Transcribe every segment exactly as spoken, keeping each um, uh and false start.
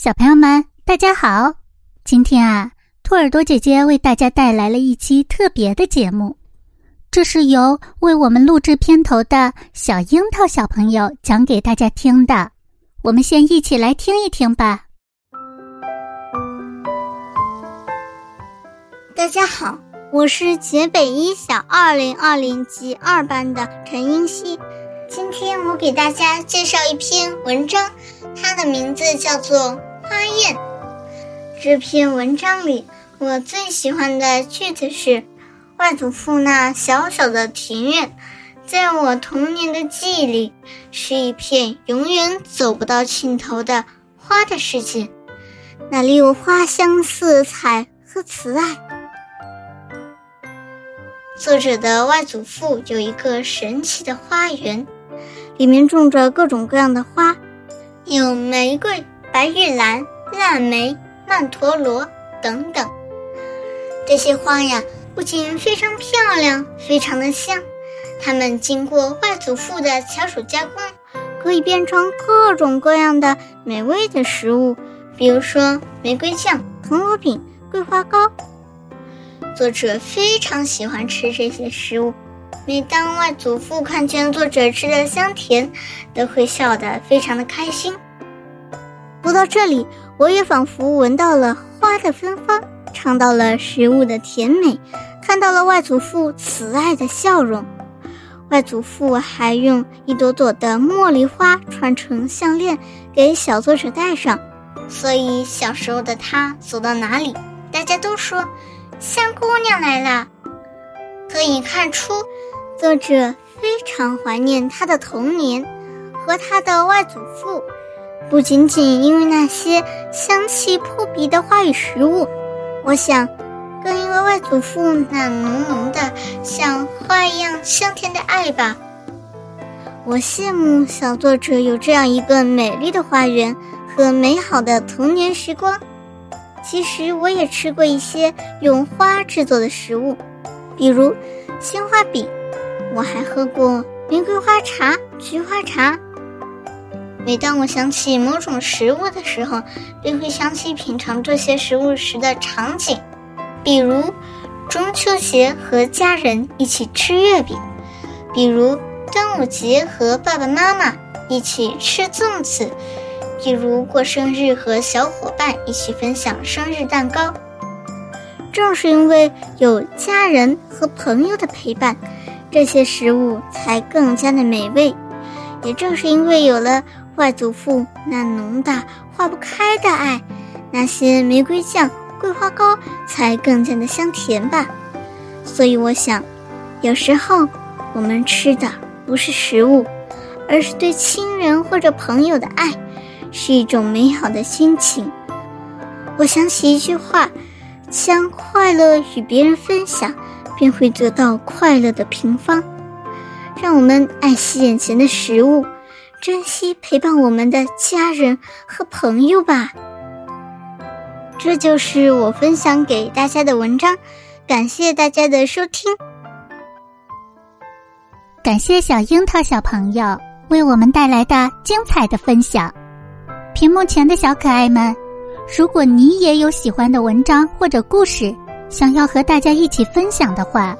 小朋友们，大家好！今天啊，兔耳朵姐姐为大家带来了一期特别的节目，这是由为我们录制片头的小樱桃小朋友讲给大家听的。我们先一起来听一听吧。大家好，我是杰北一小二零二零级二班的陈英希。今天我给大家介绍一篇文章，它的名字叫做《花宴》。这篇文章里，我最喜欢的句子是外祖父那小小的庭院，在我童年的记忆里，是一片永远走不到尽头的花的世界，那里有花香、色彩和慈爱。作者的外祖父有一个神奇的花园，里面种着各种各样的花，有玫瑰、白玉兰、腊梅、曼陀罗等等。这些花呀，不仅非常漂亮，非常的香，它们经过外祖父的巧手加工，可以变成各种各样的美味的食物，比如说玫瑰酱、藤萝饼、桂花糕。作者非常喜欢吃这些食物，每当外祖父看见作者吃的香甜，都会笑得非常的开心。读到这里，我也仿佛闻到了花的芬芳，尝到了食物的甜美，看到了外祖父慈爱的笑容。外祖父还用一朵朵的茉莉花穿成项链给小作者戴上，所以小时候的他走到哪里，大家都说香姑娘来了。可以看出，作者非常怀念他的童年和他的外祖父，不仅仅因为那些香气扑鼻的花与食物，我想更因为外祖父那浓浓的像花一样香甜的爱吧。我羡慕小作者有这样一个美丽的花园和美好的童年时光。其实我也吃过一些用花制作的食物，比如鲜花饼，我还喝过玫瑰花茶、菊花茶。每当我想起某种食物的时候，便会想起品尝这些食物时的场景，比如中秋节和家人一起吃月饼，比如端午节和爸爸妈妈一起吃粽子，比如过生日和小伙伴一起分享生日蛋糕。正是因为有家人和朋友的陪伴，这些食物才更加的美味。也正是因为有了外祖父那浓大化不开的爱，那些玫瑰酱、桂花糕才更加的香甜吧。所以我想，有时候我们吃的不是食物，而是对亲人或者朋友的爱，是一种美好的心情。我想起一句话，将快乐与别人分享，便会得到快乐的平方。让我们爱惜眼前的食物，珍惜陪伴我们的家人和朋友吧。这就是我分享给大家的文章，感谢大家的收听。感谢小樱桃小朋友为我们带来的精彩的分享。屏幕前的小可爱们，如果你也有喜欢的文章或者故事，想要和大家一起分享的话，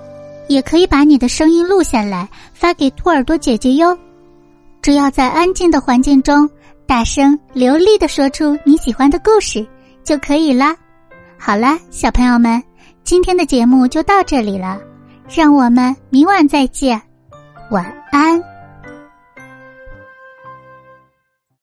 也可以把你的声音录下来，发给兔耳朵姐姐哟。只要在安静的环境中，大声流利地说出你喜欢的故事就可以啦。好啦，小朋友们，今天的节目就到这里了，让我们明晚再见，晚安。